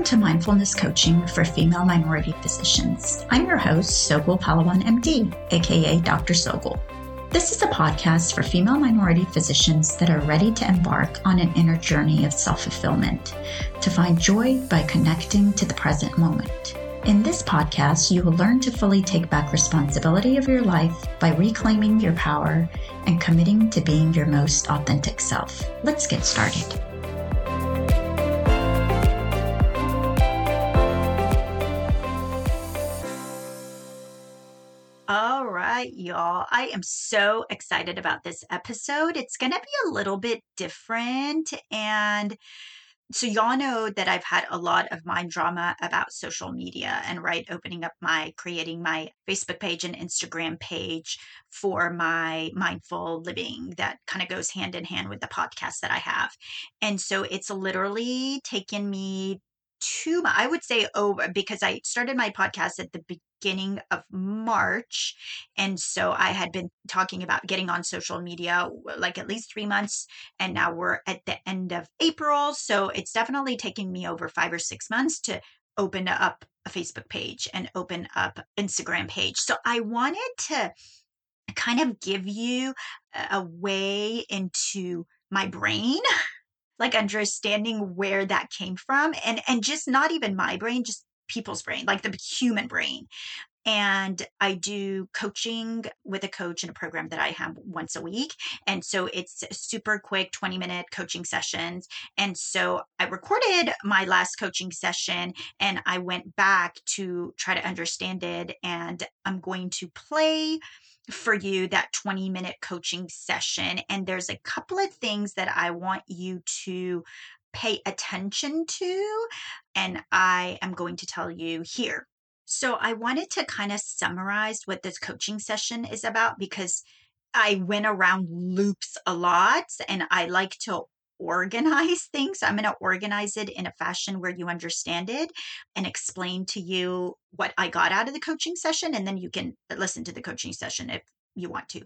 Welcome to Mindfulness Coaching for Female Minority Physicians. I'm your host, Sogol Palawan, MD, aka Dr. Sogol. This is a podcast for female minority physicians that are ready to embark on an inner journey of self-fulfillment, to find joy by connecting to the present moment. In this podcast, you will learn to fully take back responsibility of your life by reclaiming your power and committing to being your most authentic self. Let's get started. All right, y'all. I am so excited about this episode. It's going to be a little bit different. And so y'all know that I've had a lot of mind drama about social media and opening up creating my Facebook page and Instagram page for my mindful living that kind of goes hand in hand with the podcast that I have. And so it's literally taken me I would say over, because I started my podcast at the beginning of March. And so I had been talking about getting on social media like at least 3 months. And now we're at the end of April. So it's definitely taken me over 5 or 6 months to open up a Facebook page and open up Instagram page. So I wanted to kind of give you a way into my brain like understanding where that came from and just not even my brain, just people's brain, like the human brain. And I do coaching with a coach in a program that I have once a week. And so it's super quick 20-minute coaching sessions. And so I recorded my last coaching session and I went back to try to understand it. And I'm going to play for you that 20-minute coaching session. And there's a couple of things that I want you to pay attention to, and I am going to tell you here. So I wanted to kind of summarize what this coaching session is about because I went around loops a lot and I like to organize things. So I'm going to organize it in a fashion where you understand it and explain to you what I got out of the coaching session. And then you can listen to the coaching session if you want to.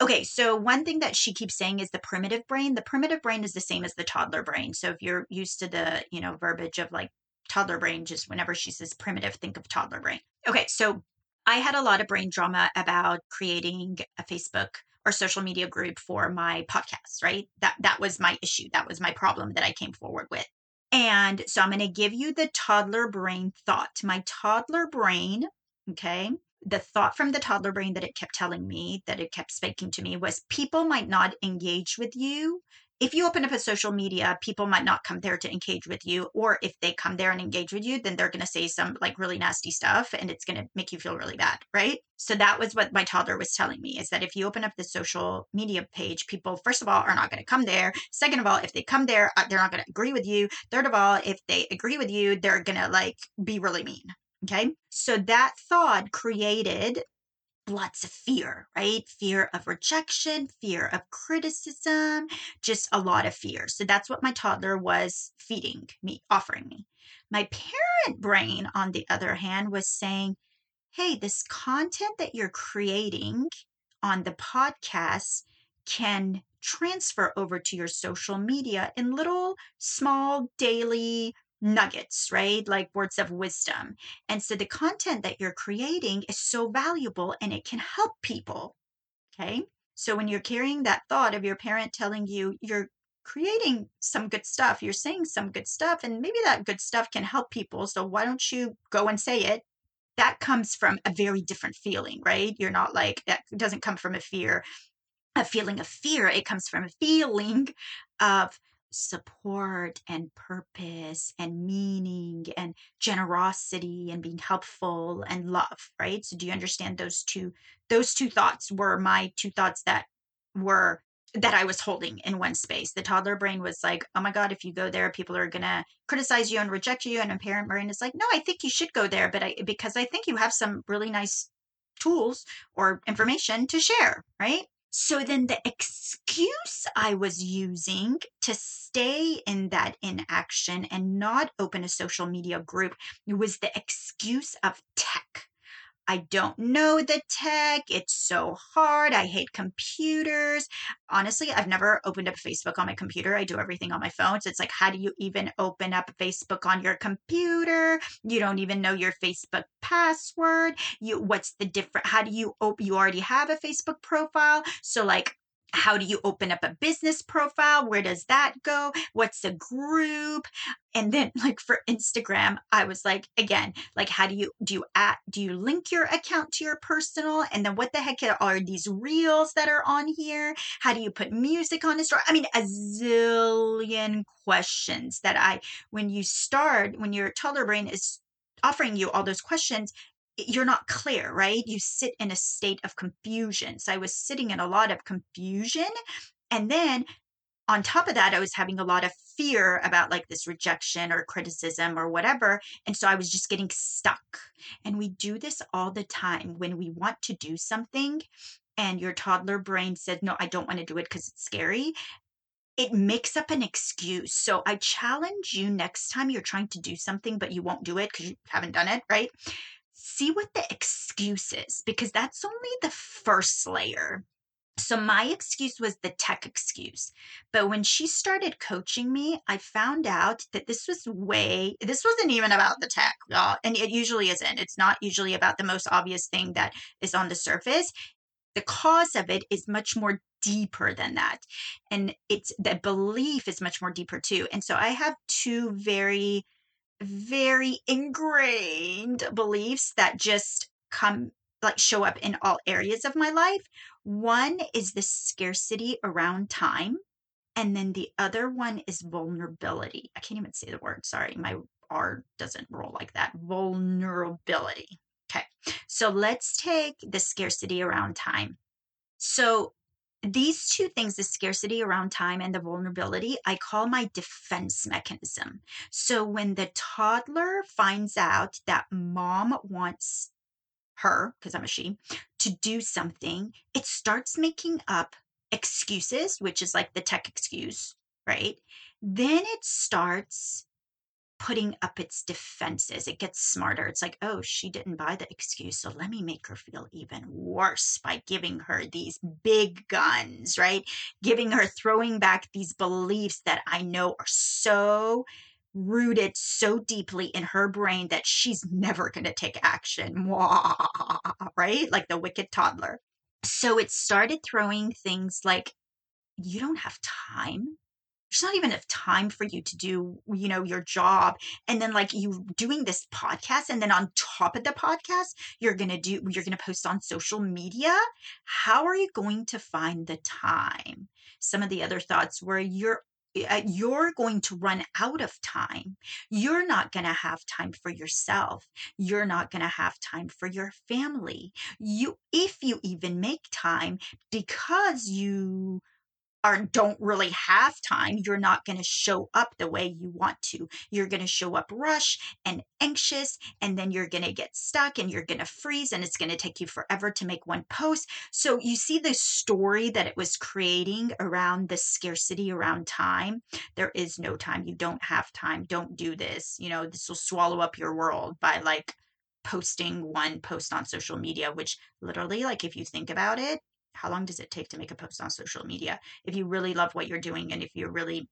Okay. So one thing that she keeps saying is the primitive brain. The primitive brain is the same as the toddler brain. So if you're used to the, verbiage of like toddler brain, just whenever she says primitive, think of toddler brain. Okay. So I had a lot of brain drama about creating a Facebook or social media group for my podcast, right? That was my issue. That was my problem that I came forward with. And so I'm going to give you the toddler brain thought. My toddler brain, okay, the thought from the toddler brain that it kept telling me, that it kept speaking to me was people might not engage with you. If you open up a social media, people might not come there to engage with you. Or if they come there and engage with you, then they're going to say some like really nasty stuff and it's going to make you feel really bad, right? So that was what my toddler was telling me is that if you open up the social media page, people, first of all, are not going to come there. Second of all, if they come there, they're not going to agree with you. Third of all, if they agree with you, they're going to like be really mean. Okay. So that thought created lots of fear, right? Fear of rejection, fear of criticism, just a lot of fear. So that's what my toddler was feeding me, offering me. My parent brain, on the other hand, was saying, hey, this content that you're creating on the podcast can transfer over to your social media in little, small, daily nuggets, right? Like words of wisdom. And so the content that you're creating is so valuable and it can help people. Okay. So when you're carrying that thought of your parent telling you you're creating some good stuff, you're saying some good stuff, and maybe that good stuff can help people. So why don't you go and say it? That comes from a very different feeling, right? You're not like, that doesn't come from a feeling of fear. It comes from a feeling of support and purpose and meaning and generosity and being helpful and love, right? So do you understand those two thoughts were my two thoughts that I was holding in one space. The toddler brain was like, oh my God, if you go there, people are going to criticize you and reject you. And a parent brain is like, no, I think you should go there, but because I think you have some really nice tools or information to share, right? So then the excuse I was using to stay in that inaction and not open a social media group was the excuse of tech. I don't know the tech. It's so hard. I hate computers. Honestly, I've never opened up Facebook on my computer. I do everything on my phone. So it's like, how do you even open up Facebook on your computer? You don't even know your Facebook password. What's the different? How do you open? You already have a Facebook profile. So like, how do you open up a business profile? Where does that go? What's a group? And then like for Instagram, I was like, again, like, how do you link your account to your personal? And then what the heck are these reels that are on here? How do you put music on a story? I mean, a zillion questions that when your toddler brain is offering you all those questions, you're not clear, right? You sit in a state of confusion. So I was sitting in a lot of confusion. And then on top of that, I was having a lot of fear about like this rejection or criticism or whatever. And so I was just getting stuck. And we do this all the time when we want to do something and your toddler brain said, no, I don't want to do it because it's scary. It makes up an excuse. So I challenge you next time you're trying to do something, but you won't do it because you haven't done it, right? See what the excuse is, because that's only the first layer. So my excuse was the tech excuse. But when she started coaching me, I found out that this wasn't even about the tech, y'all. And it usually isn't. It's not usually about the most obvious thing that is on the surface. The cause of it is much more deeper than that. And it's the belief is much more deeper too. And so I have two very, very ingrained beliefs that just come like show up in all areas of my life. One is the scarcity around time. And then the other one is vulnerability. I can't even say the word. Sorry, my R doesn't roll like that. Vulnerability. Okay. So let's take the scarcity around time. So these two things, the scarcity around time and the vulnerability, I call my defense mechanism. So when the toddler finds out that mom wants her, because I'm a she, to do something, it starts making up excuses, which is like the tech excuse, right? Then it starts putting up its defenses. It gets smarter. It's like, oh, she didn't buy the excuse, so let me make her feel even worse by giving her these big guns, right? Throwing back these beliefs that I know are so rooted so deeply in her brain that she's never going to take action, right? Like the wicked toddler. So it started throwing things like, you don't have time. There's not even enough time for you to do, your job. And then like you doing this podcast. And then on top of the podcast, you're going to post on social media. How are you going to find the time? Some of the other thoughts were you're going to run out of time. You're not going to have time for yourself. You're not going to have time for your family. If you even make time, because you don't really have time, you're not going to show up the way you want to. You're going to show up rushed and anxious, and then you're going to get stuck and you're going to freeze, and it's going to take you forever to make one post. So you see the story that it was creating around the scarcity around time. There is no time. You don't have time. Don't do this. This will swallow up your world by like posting one post on social media, which literally, like, if you think about it, how long does it take to make a post on social media? If you really love what you're doing and if you're really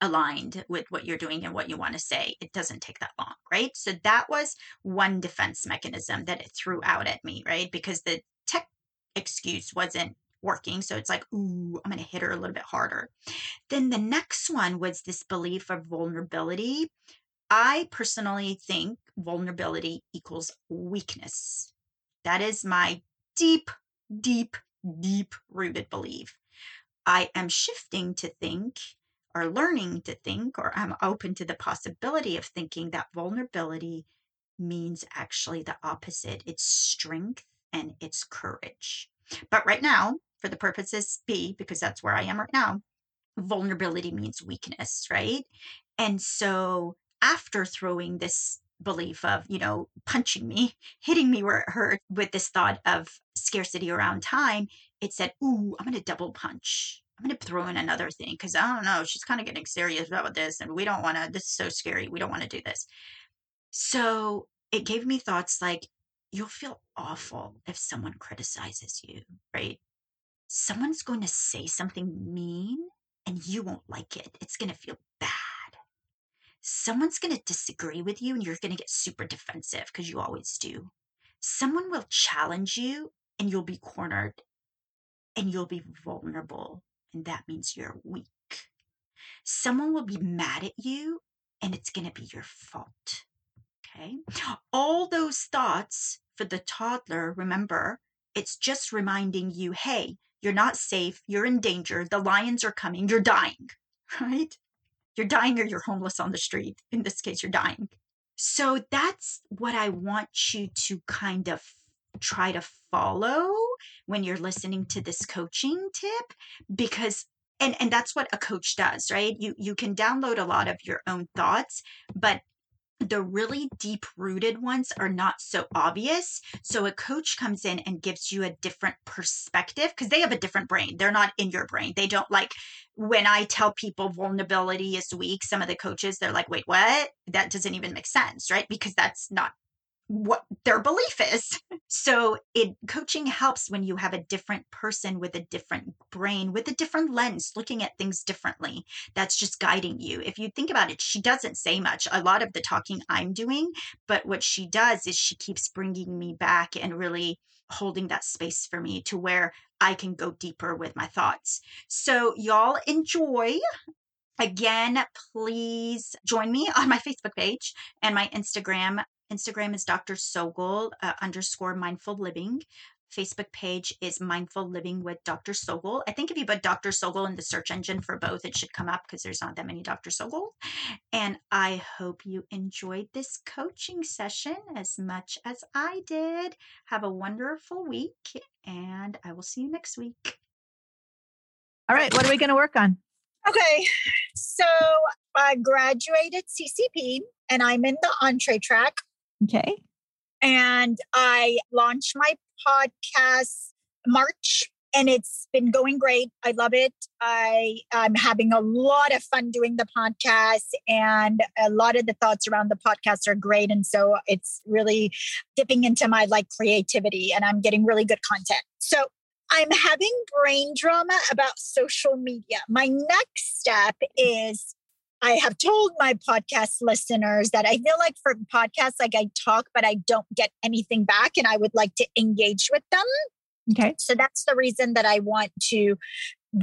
aligned with what you're doing and what you want to say, it doesn't take that long, right? So that was one defense mechanism that it threw out at me, right? Because the tech excuse wasn't working. So it's like, ooh, I'm going to hit her a little bit harder. Then the next one was this belief of vulnerability. I personally think vulnerability equals weakness. That is my deep-rooted belief. I am shifting to think, or learning to think, or I'm open to the possibility of thinking that vulnerability means actually the opposite. It's strength and it's courage. But right now, for the purposes B, because that's where I am right now, vulnerability means weakness, right? And so after throwing this belief of, punching me, hitting me where it hurt with this thought of scarcity around time, it said, ooh, I'm going to double punch. I'm going to throw in another thing because I don't know, she's kind of getting serious about this and this is so scary. We don't want to do this. So it gave me thoughts like, you'll feel awful if someone criticizes you, right? Someone's going to say something mean and you won't like it. It's going to feel bad. Someone's going to disagree with you and you're going to get super defensive because you always do. Someone will challenge you and you'll be cornered and you'll be vulnerable. And that means you're weak. Someone will be mad at you and it's going to be your fault. Okay. All those thoughts for the toddler, remember, it's just reminding you, hey, you're not safe. You're in danger. The lions are coming. You're dying, right? You're dying or you're homeless on the street. In this case, you're dying. So that's what I want you to kind of try to follow when you're listening to this coaching tip, because and that's what a coach does, right? You can download a lot of your own thoughts, but the really deep-rooted ones are not so obvious. So a coach comes in and gives you a different perspective because they have a different brain. They're not in your brain. They don't like when I tell people vulnerability is weak, some of the coaches, they're like, wait, what? That doesn't even make sense, right? Because that's not what their belief is. So coaching helps when you have a different person with a different brain, with a different lens, looking at things differently. That's just guiding you. If you think about it, she doesn't say much. A lot of the talking I'm doing, but what she does is she keeps bringing me back and really holding that space for me to where I can go deeper with my thoughts. So y'all enjoy. Again, please join me on my Facebook page and my Instagram. Instagram is Dr. Sogol _ mindful living. Facebook page is Mindful Living with Dr. Sogol. I think if you put Dr. Sogol in the search engine for both, it should come up because there's not that many Dr. Sogol. And I hope you enjoyed this coaching session as much as I did. Have a wonderful week and I will see you next week. All right. What are we going to work on? Okay. So I graduated CCP and I'm in the entree track. Okay. And I launched my podcast March and it's been going great. I love it. I'm having a lot of fun doing the podcast and a lot of the thoughts around the podcast are great. And so it's really dipping into my creativity and I'm getting really good content. So I'm having brain drama about social media. My next step is I have told my podcast listeners that I feel like for podcasts, I talk, but I don't get anything back and I would like to engage with them. Okay. So that's the reason that I want to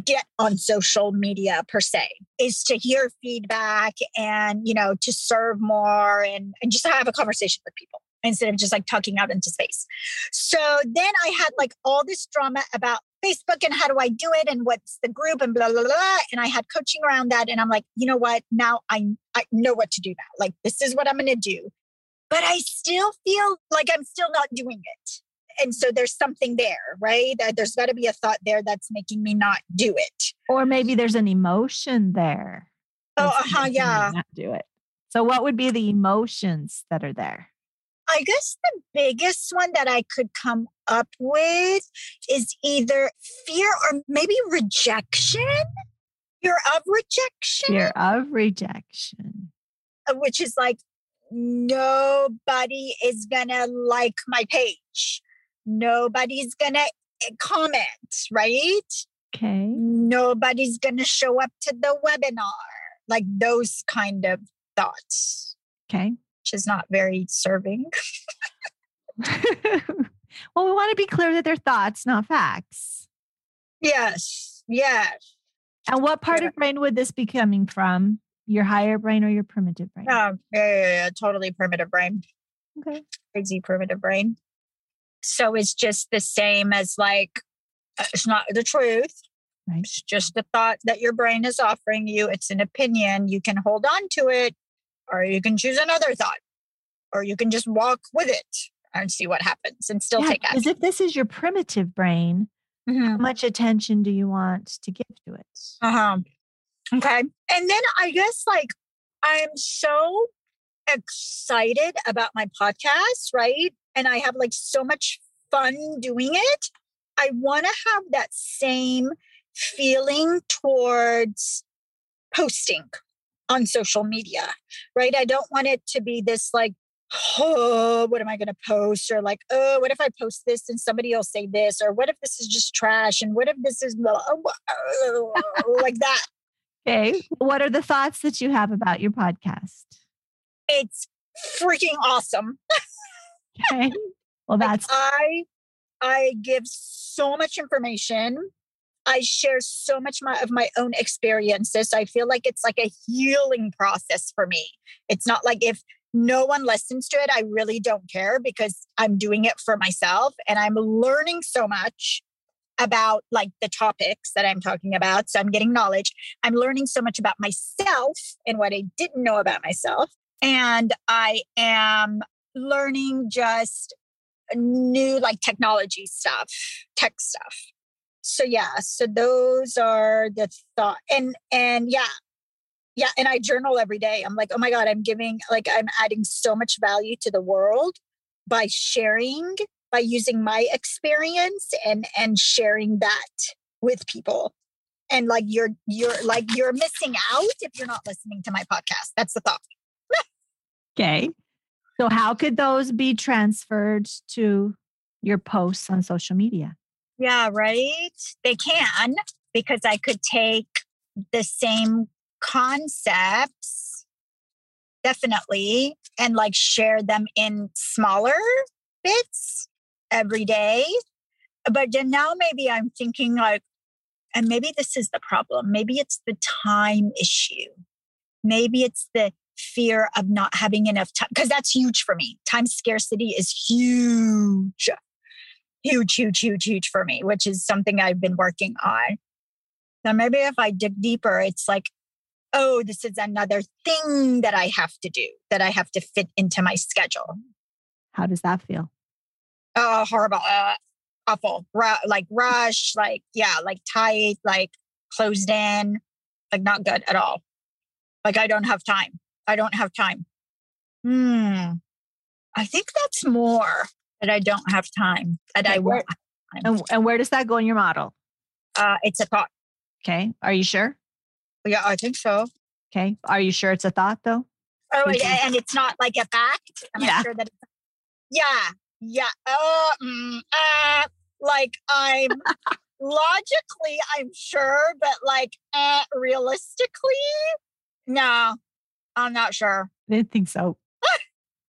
get on social media per se, is to hear feedback and, to serve more and just have a conversation with people instead of just talking out into space. So then I had all this drama about Facebook and how do I do it and what's the group and blah, blah, blah. And I had coaching around that. And I'm like, you know what? Now I know what to do now. This is what I'm going to do. But I still feel like I'm still not doing it. And so there's something there, right? There's got to be a thought there that's making me not do it. Or maybe there's an emotion there. Oh, yeah. Not do it. So what would be the emotions that are there? I guess the biggest one that I could come up with is either fear or maybe rejection. Fear of rejection. Which is nobody is going to like my page. Nobody's going to comment, right? Okay. Nobody's going to show up to the webinar. Those kind of thoughts. Okay. Which is not very serving. Well, we want to be clear that they're thoughts, not facts. Yes. Yes. And what part of brain would this be coming from? Your higher brain or your primitive brain? Yeah, totally primitive brain. Okay. Crazy primitive brain. So it's just the same as it's not the truth. Right. It's just a thought that your brain is offering you. It's an opinion. You can hold on to it. Or you can choose another thought, or you can just walk with it and see what happens and still take action. Because if this is your primitive brain, how much attention do you want to give to it? Okay. And then I guess I'm so excited about my podcast, right? And I have so much fun doing it. I want to have that same feeling towards posting on social media, right? I don't want it to be this oh, what am I going to post? Or like, oh, what if I post this and somebody will say this? Or what if this is just trash? And what if this is like that? Okay. What are the thoughts that you have about your podcast? It's freaking awesome. Okay. Well, that's... I give so much information. I share so much of my own experiences. I feel like it's like a healing process for me. It's not like if no one listens to it, I really don't care because I'm doing it for myself and I'm learning so much about like the topics that I'm talking about. So I'm getting knowledge. I'm learning so much about myself and what I didn't know about myself. And I am learning just new like technology stuff, tech stuff. So yeah, so those are the thoughts. And yeah. Yeah. And I journal every day. I'm like, oh my God, I'm adding so much value to the world by sharing, by using my experience and sharing that with people. And like, you're missing out if you're not listening to my podcast. That's the thought. Okay. So how could those be transferred to your posts on social media? Yeah, right. They can, because I could take the same concepts, definitely, and like share them in smaller bits every day. But then now maybe I'm thinking like, and maybe this is the problem. Maybe it's the time issue. Maybe it's the fear of not having enough time, because that's huge for me. Time scarcity is huge. Huge, huge, huge, huge for me, which is something I've been working on. Now, maybe if I dig deeper, it's like, oh, this is another thing that I have to do, that I have to fit into my schedule. How does that feel? Oh, horrible, awful, like rush, like, yeah, like tight, like closed in, like not good at all. Like, I don't have time. I think that's more. That I don't have time, that okay, I won't have time. And where does that go in your model? It's a thought. Okay. Are you sure? Yeah, I think so. Okay. Are you sure it's a thought though? Oh, yeah. And it's not like a fact? Am I sure that it's... Yeah. Yeah. Like I'm... Logically, I'm sure, but like realistically, no, I'm not sure. I didn't think so.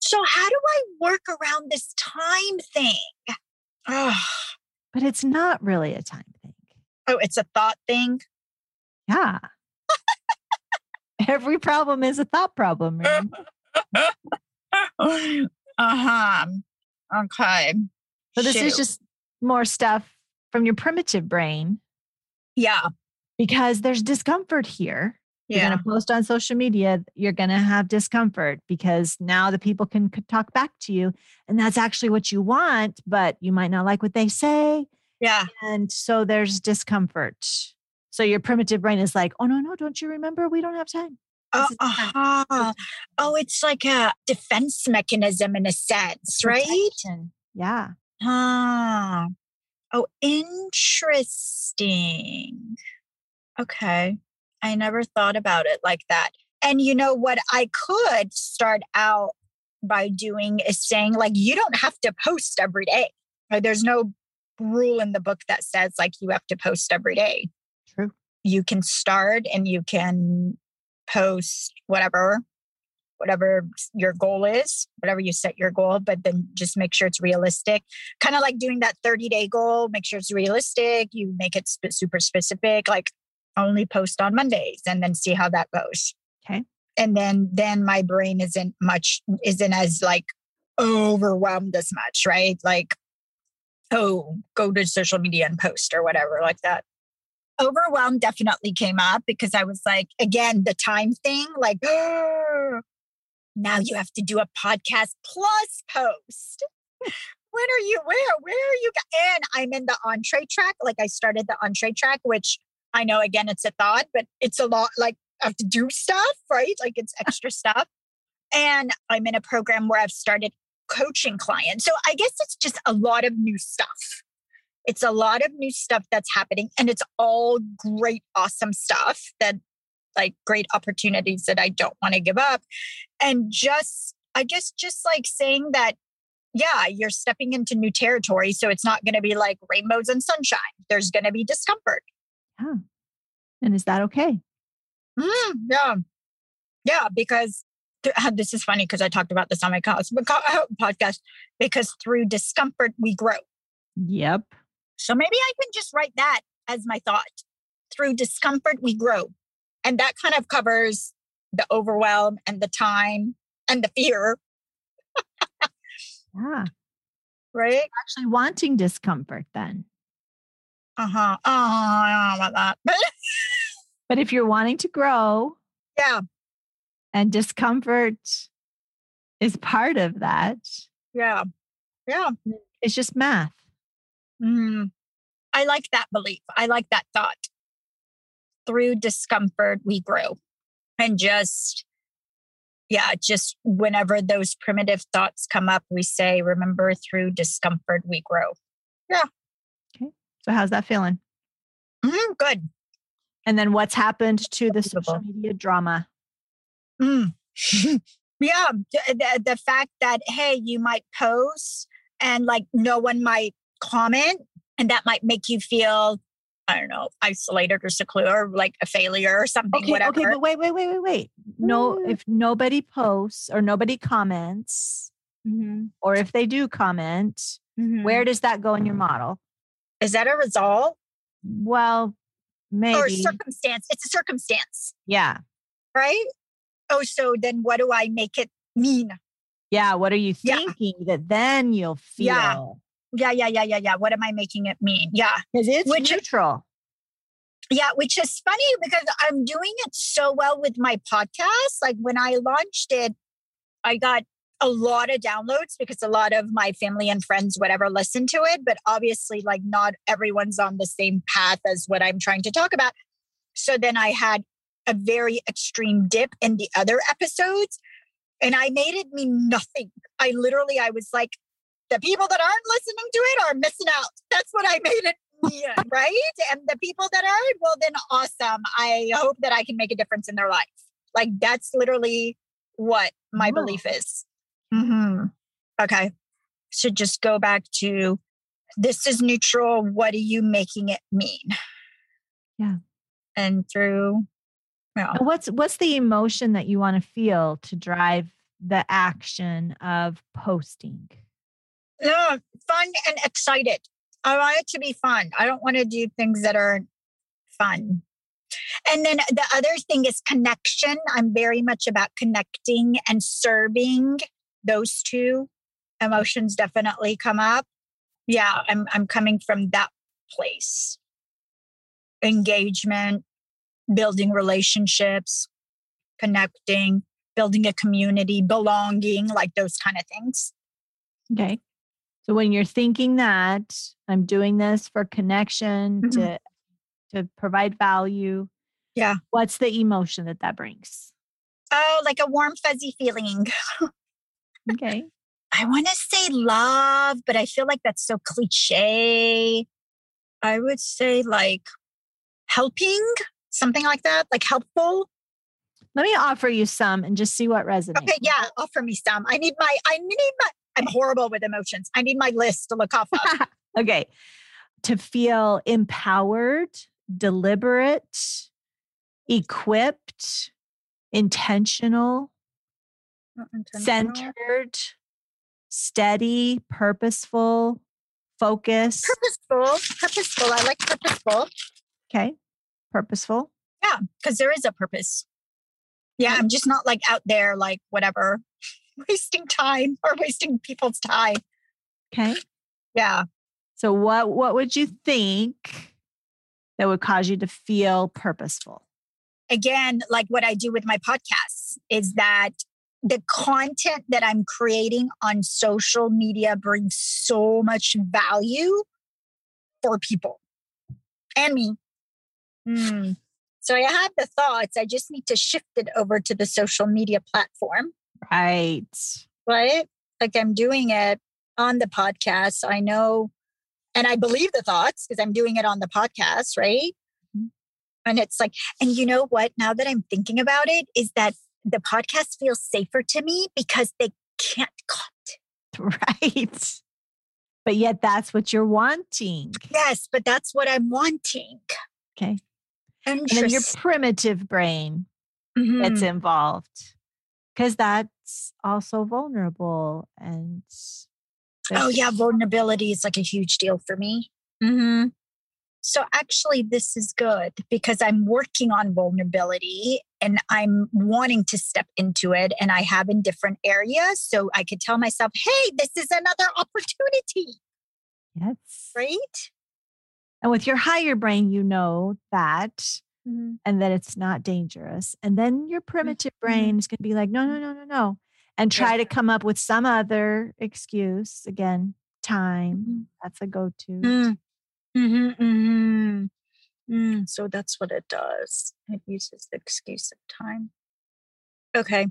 So how do I work around this time thing? Oh. But it's not really a time thing. Oh, it's a thought thing? Yeah. Every problem is a thought problem. Uh-huh. Okay. So this is just more stuff from your primitive brain. Yeah. Because there's discomfort here. You're going to post on social media, you're going to have discomfort because now the people can talk back to you. And that's actually what you want, but you might not like what they say. Yeah. And so there's discomfort. So your primitive brain is like, oh, no, don't you remember? We don't have time. Oh, it's like a defense mechanism in a sense, right? Protection. Yeah. Ah. Oh, interesting. Okay. I never thought about it like that. And you know what I could start out by doing is saying like, you don't have to post every day. Like, there's no rule in the book that says like, you have to post every day. True. You can start and you can post whatever your goal is, whatever you set your goal, but then just make sure it's realistic. Kind of like doing that 30-day goal, make sure it's realistic. You make it super specific. Like, only post on Mondays and then see how that goes. Okay. And then my brain isn't as like overwhelmed as much, right? Like, oh, go to social media and post or whatever like that. Overwhelmed definitely came up because I was like, again, the time thing, like, oh, now you have to do a podcast plus post. When are you, where are you? And I'm in the entree track. Like I started the entree track, which I know, again, it's a thought, but it's a lot, like I have to do stuff, right? Like it's extra stuff. And I'm in a program where I've started coaching clients. So I guess it's just a lot of new stuff. It's a lot of new stuff that's happening. And it's all great, awesome stuff that like great opportunities that I don't want to give up. And just I guess just like saying that, yeah, you're stepping into new territory. So it's not going to be like rainbows and sunshine. There's going to be discomfort. Yeah. And is that okay? Yeah. Yeah, because this is funny because I talked about this on my podcast, because through discomfort, we grow. Yep. So maybe I can just write that as my thought. Through discomfort, we grow. And that kind of covers the overwhelm and the time and the fear. Yeah. Right? Actually wanting discomfort then. Uh-huh. Oh, I don't want that. But if you're wanting to grow. Yeah. And discomfort is part of that. Yeah. Yeah. It's just math. Mm. I like that belief. I like that thought. Through discomfort, we grow. And just, yeah, just whenever those primitive thoughts come up, we say, remember, through discomfort, we grow. Yeah. Okay. So how's that feeling? Mm-hmm, good. And then what's happened to the social media drama? Mm. Yeah. The fact that, hey, you might post and like no one might comment, and that might make you feel, I don't know, isolated or secluded or like a failure or something, okay, whatever. Okay, but wait. No, if nobody posts or nobody comments, mm-hmm. or if they do comment, mm-hmm. where does that go in your model? Is that a result? Well, maybe. Or circumstance. It's a circumstance. Yeah. Right? Oh, so then what do I make it mean? Yeah. What are you thinking that then you'll feel? Yeah. What am I making it mean? Yeah. Because it's neutral. Yeah, which is funny because I'm doing it so well with my podcast. Like when I launched it, I got a lot of downloads because a lot of my family and friends, whatever, listened to it. But obviously, like not everyone's on the same path as what I'm trying to talk about. So then I had a very extreme dip in the other episodes. And I made it mean nothing. I was like, the people that aren't listening to it are missing out. That's what I made it mean, right? And the people that are, well, then awesome. I hope that I can make a difference in their life. Like that's literally what my belief is. Mm-hmm. Okay. So just go back to, this is neutral. What are you making it mean? Yeah. And through... Yeah. What's the emotion that you want to feel to drive the action of posting? Fun and excited. I want it to be fun. I don't want to do things that aren't fun. And then the other thing is connection. I'm very much about connecting and serving. Those two emotions definitely come up. Yeah, I'm coming from that place. Engagement. Building relationships, connecting, building a community, belonging, like those kind of things. Okay. So when you're thinking that I'm doing this for connection, mm-hmm. to provide value. Yeah. What's the emotion that brings? Oh, like a warm, fuzzy feeling. Okay. I want to say love, but I feel like that's so cliche. I would say like helping. Something like that, like helpful. Let me offer you some and just see what resonates. Okay, yeah, offer me some. I'm horrible with emotions. I need my list to look off of. Okay. To feel empowered, deliberate, equipped, intentional, centered, steady, purposeful, focused. Purposeful. I like purposeful. Okay. Purposeful. Yeah, because there is a purpose. Yeah, I'm just not like out there, like whatever, wasting time or wasting people's time. Okay. Yeah. So what would you think that would cause you to feel purposeful? Again, like what I do with my podcasts is that the content that I'm creating on social media brings so much value for people and me. Mm. So I had the thoughts. I just need to shift it over to the social media platform. Right? Like I'm doing it on the podcast. I know, and I believe the thoughts because I'm doing it on the podcast, right? Mm-hmm. And it's like, and you know what? Now that I'm thinking about it, is that the podcast feels safer to me because they can't cut. Right. But yet that's what you're wanting. Yes, but that's what I'm wanting. Okay. And then your primitive brain that's involved. Because that's also vulnerable. And oh yeah, vulnerability is like a huge deal for me. Mm-hmm. So actually this is good because I'm working on vulnerability and I'm wanting to step into it, and I have in different areas. So I could tell myself, hey, this is another opportunity. Yes. Right? And with your higher brain, you know that, and that it's not dangerous. And then your primitive brain is going to be like, no. And try to come up with some other excuse. Again, time. That's a go-to. So that's what it does. It uses the excuse of time. Okay,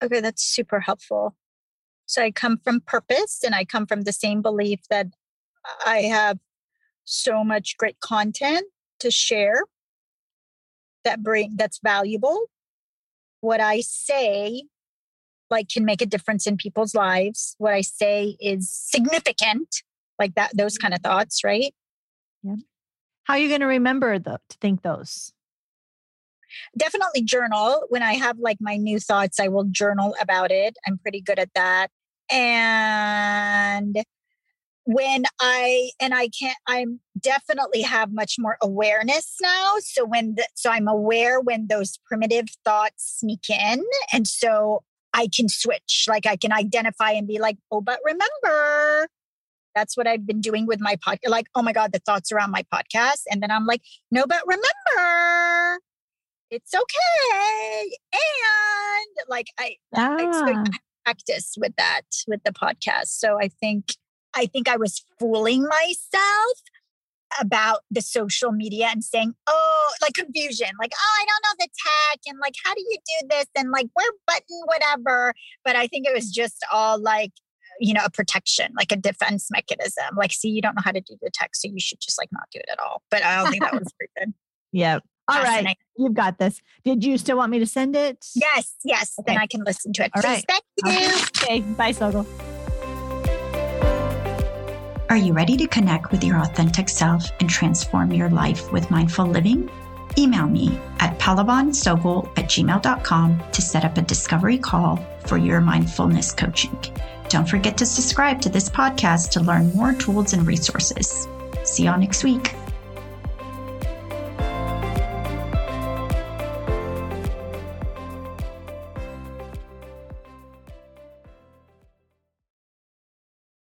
that's super helpful. So I come from purpose, and I come from the same belief that I have so much great content to share that's valuable. What I say can make a difference in people's lives. What I say is significant, like that, those kind of thoughts, right? Yeah. How are you going to remember to think those? Definitely journal. When I have my new thoughts, I will journal about it. I'm pretty good at that. And when I definitely have much more awareness now. So so I'm aware when those primitive thoughts sneak in. And so I can switch, I can identify and be oh, but remember. That's what I've been doing with my podcast. Oh my God, the thoughts around my podcast. And then I'm no, but remember, it's okay. And I practice with that, with the podcast. So I think I was fooling myself about the social media and saying, oh, confusion, oh, I don't know the tech, and how do you do this? And where button, whatever. But I think it was just all a protection, a defense mechanism. See, you don't know how to do the tech, so you should just not do it at all. But I don't think that was pretty good. Yeah. All right. You've got this. Did you still want me to send it? Yes. Yes. Okay. Then I can listen to it. All right. Thank you. Okay. Bye, Sogol. Are you ready to connect with your authentic self and transform your life with mindful living? Email me at palawansogol@gmail.com to set up a discovery call for your mindfulness coaching. Don't forget to subscribe to this podcast to learn more tools and resources. See you next week.